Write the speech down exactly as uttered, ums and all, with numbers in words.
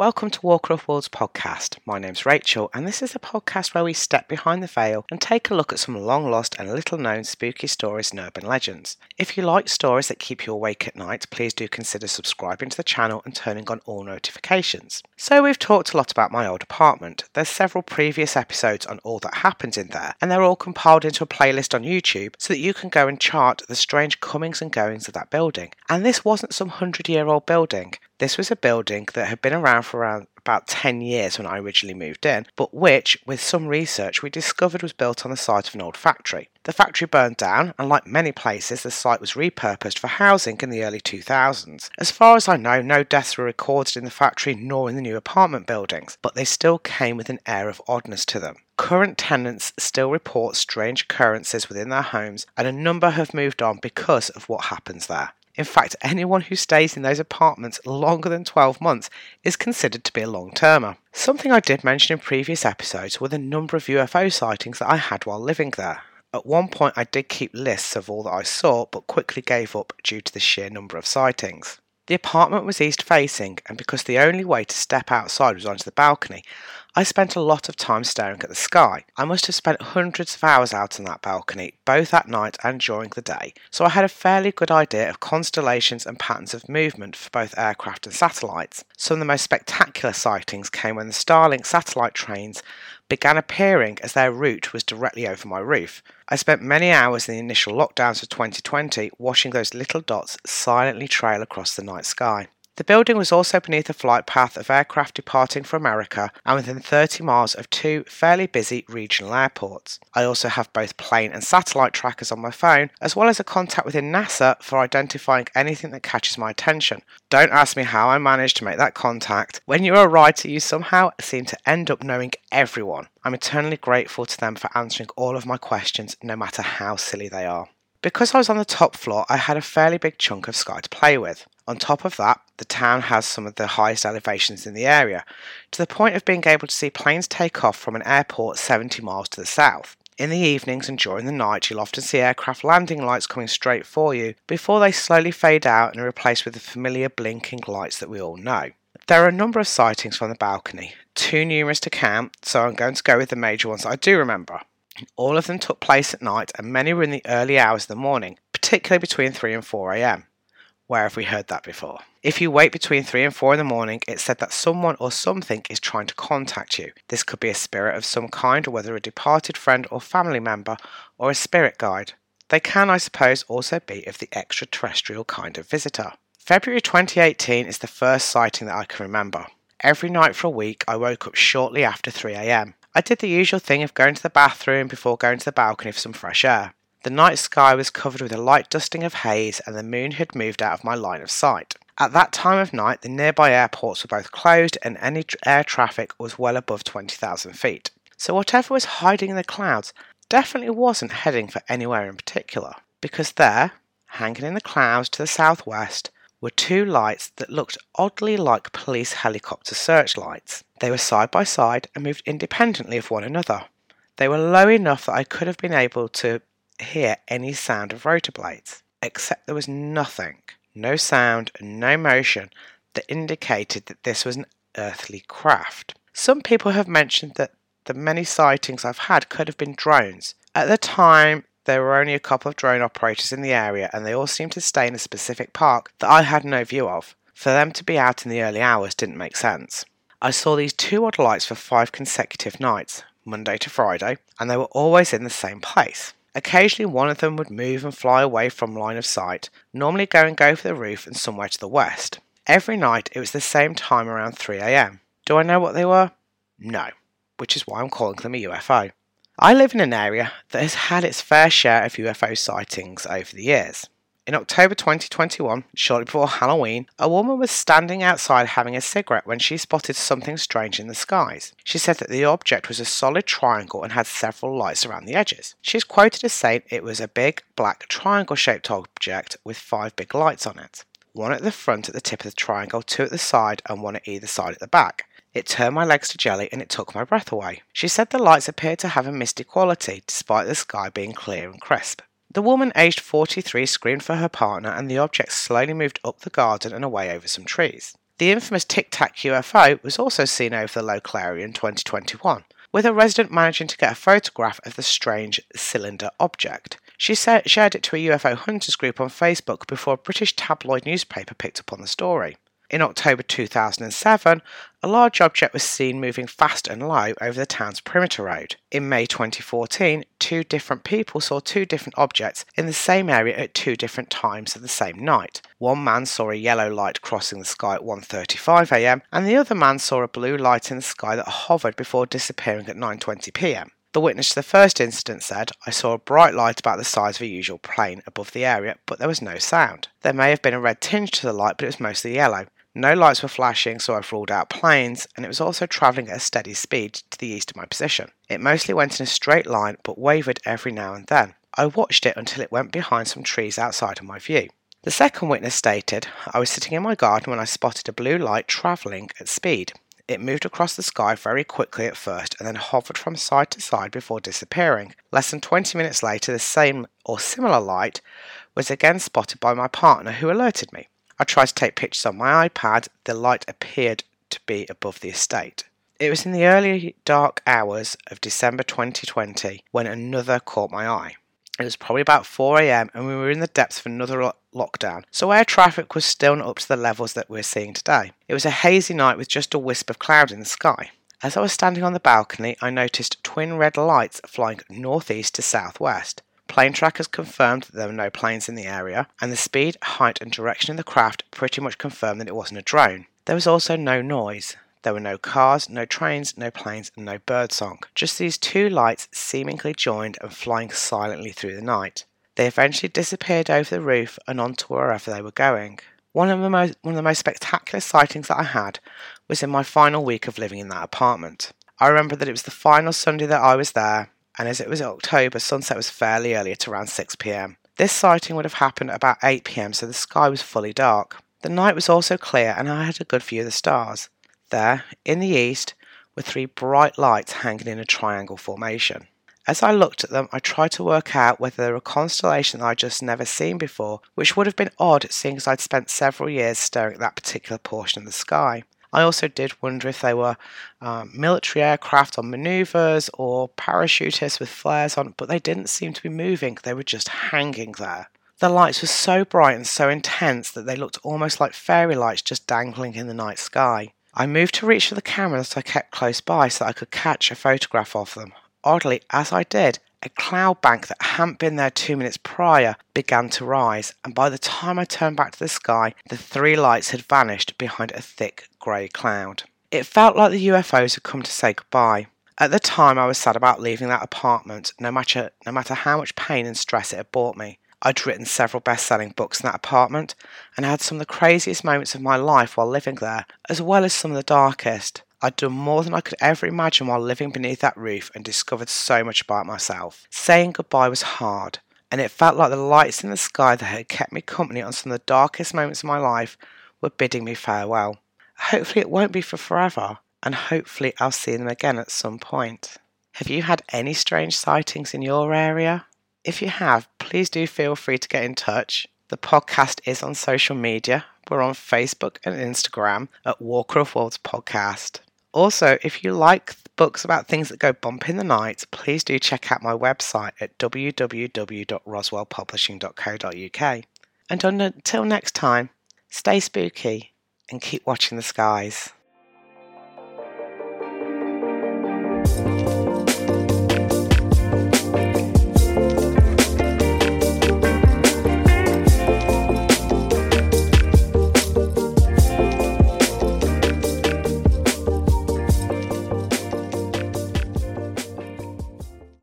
Welcome to Walker of Worlds Podcast. My name's Rachel and this is the podcast where we step behind the veil and take a look at some long lost and little known spooky stories and urban legends. If you like stories that keep you awake at night, please do consider subscribing to the channel and turning on all notifications. So we've talked a lot about my old apartment. There's several previous episodes on all that happens in there and they're all compiled into a playlist on YouTube so that you can go and chart the strange comings and goings of that building. And this wasn't some hundred year old building. This was a building that had been around for around about ten years when I originally moved in, but which, with some research, we discovered was built on the site of an old factory. The factory burned down, and like many places, the site was repurposed for housing in the early two thousands. As far as I know, no deaths were recorded in the factory nor in the new apartment buildings, but they still came with an air of oddness to them. Current tenants still report strange occurrences within their homes, and a number have moved on because of what happens there. In fact, anyone who stays in those apartments longer than twelve months is considered to be a long-termer. Something I did mention in previous episodes were the number of U F O sightings that I had while living there. At one point I did keep lists of all that I saw, but quickly gave up due to the sheer number of sightings. The apartment was east-facing, and because the only way to step outside was onto the balcony, I spent a lot of time staring at the sky. I must have spent hundreds of hours out on that balcony, both at night and during the day, so I had a fairly good idea of constellations and patterns of movement for both aircraft and satellites. Some of the most spectacular sightings came when the Starlink satellite trains began appearing as their route was directly over my roof. I spent many hours in the initial lockdowns of twenty twenty watching those little dots silently trail across the night sky. The building was also beneath a flight path of aircraft departing for America and within thirty miles of two fairly busy regional airports. I also have both plane and satellite trackers on my phone, as well as a contact within NASA for identifying anything that catches my attention. Don't ask me how I managed to make that contact. When you're a writer, you somehow seem to end up knowing everyone. I'm eternally grateful to them for answering all of my questions, no matter how silly they are. Because I was on the top floor, I had a fairly big chunk of sky to play with. On top of that, the town has some of the highest elevations in the area, to the point of being able to see planes take off from an airport seventy miles to the south. In the evenings and during the night, you'll often see aircraft landing lights coming straight for you before they slowly fade out and are replaced with the familiar blinking lights that we all know. There are a number of sightings from the balcony, too numerous to count, so I'm going to go with the major ones that I do remember. All of them took place at night and many were in the early hours of the morning, particularly between three and four a m. Where have we heard that before? If you wait between three and four in the morning, it's said that someone or something is trying to contact you. This could be a spirit of some kind, or whether a departed friend or family member, or a spirit guide. They can, I suppose, also be of the extraterrestrial kind of visitor. February twenty eighteen is the first sighting that I can remember. Every night for a week, I woke up shortly after three a m. I did the usual thing of going to the bathroom before going to the balcony for some fresh air. The night sky was covered with a light dusting of haze and the moon had moved out of my line of sight. At that time of night, the nearby airports were both closed and any air traffic was well above twenty thousand feet. So whatever was hiding in the clouds definitely wasn't heading for anywhere in particular, because there, hanging in the clouds to the southwest, were two lights that looked oddly like police helicopter searchlights. They were side by side and moved independently of one another. They were low enough that I could have been able to hear any sound of rotor blades, except there was nothing, no sound and no motion that indicated that this was an earthly craft. Some people have mentioned that the many sightings I've had could have been drones. At the time, there were only a couple of drone operators in the area and they all seemed to stay in a specific park that I had no view of. For them to be out in the early hours didn't make sense. I saw these two odd lights for five consecutive nights, Monday to Friday, and they were always in the same place. Occasionally one of them would move and fly away from line of sight, normally going over the roof and somewhere to the west. Every night it was the same time around three a m. Do I know what they were? No, which is why I'm calling them a U F O. I live in an area that has had its fair share of U F O sightings over the years. In October twenty twenty-one, shortly before Halloween, a woman was standing outside having a cigarette when she spotted something strange in the skies. She said that the object was a solid triangle and had several lights around the edges. She is quoted as saying it was a big, black, triangle-shaped object with five big lights on it. One at the front at the tip of the triangle, two at the side, and one at either side at the back. It turned my legs to jelly and it took my breath away. She said the lights appeared to have a misty quality, despite the sky being clear and crisp. The woman aged forty-three screamed for her partner and the object slowly moved up the garden and away over some trees. The infamous Tic Tac U F O was also seen over the Low Clary in twenty twenty-one, with a resident managing to get a photograph of the strange cylinder object. She shared it to a U F O hunters group on Facebook before a British tabloid newspaper picked up on the story. In October two thousand seven, a large object was seen moving fast and low over the town's perimeter road. In May twenty fourteen, two different people saw two different objects in the same area at two different times of the same night. One man saw a yellow light crossing the sky at one thirty-five a m and the other man saw a blue light in the sky that hovered before disappearing at nine twenty p m. The witness to the first incident said, "I saw a bright light about the size of a usual plane above the area, but there was no sound. There may have been a red tinge to the light, but it was mostly yellow. No lights were flashing, so I've ruled out planes, and it was also travelling at a steady speed to the east of my position. It mostly went in a straight line, but wavered every now and then. I watched it until it went behind some trees outside of my view." The second witness stated, "I was sitting in my garden when I spotted a blue light travelling at speed. It moved across the sky very quickly at first and then hovered from side to side before disappearing. Less than twenty minutes later, the same or similar light was again spotted by my partner, who alerted me. I tried to take pictures on my iPad. The light appeared to be above the estate. It was in the early dark hours of December twenty twenty when another caught my eye. It was probably about four a m and we were in the depths of another lo- lockdown, so air traffic was still not up to the levels that we're seeing today. It was a hazy night with just a wisp of cloud in the sky. As I was standing on the balcony, I noticed twin red lights flying northeast to southwest. Plane trackers confirmed that there were no planes in the area, and the speed, height and direction of the craft pretty much confirmed that it wasn't a drone. There was also no noise. There were no cars, no trains, no planes, and no birdsong. Just these two lights seemingly joined and flying silently through the night. They eventually disappeared over the roof and onto wherever they were going. One of the most, one of the most spectacular sightings that I had was in my final week of living in that apartment. I remember that it was the final Sunday that I was there, and as it was October, sunset was fairly early at around six p m. This sighting would have happened at about eight p m, so the sky was fully dark. The night was also clear, and I had a good view of the stars. There, in the east, were three bright lights hanging in a triangle formation. As I looked at them, I tried to work out whether they were a constellation that I'd just never seen before, which would have been odd seeing as I'd spent several years staring at that particular portion of the sky. I also did wonder if they were um, military aircraft on manoeuvres or parachutists with flares on, but they didn't seem to be moving, they were just hanging there. The lights were so bright and so intense that they looked almost like fairy lights just dangling in the night sky. I moved to reach for the camera that I kept close by so that I could catch a photograph of them. Oddly, as I did, a cloud bank that hadn't been there two minutes prior began to rise, and by the time I turned back to the sky, the three lights had vanished behind a thick grey cloud. It felt like the U F Os had come to say goodbye. At the time, I was sad about leaving that apartment, no matter, no matter how much pain and stress it had brought me. I'd written several best-selling books in that apartment and had some of the craziest moments of my life while living there, as well as some of the darkest. I'd done more than I could ever imagine while living beneath that roof and discovered so much about myself. Saying goodbye was hard, and it felt like the lights in the sky that had kept me company on some of the darkest moments of my life were bidding me farewell. Hopefully it won't be for forever, and hopefully I'll see them again at some point. Have you had any strange sightings in your area? If you have, please do feel free to get in touch. The podcast is on social media. We're on Facebook and Instagram at Walker of Worlds Podcast. Also, if you like books about things that go bump in the night, please do check out my website at w w w dot roswell publishing dot co dot u k. And until next time, stay spooky and keep watching the skies.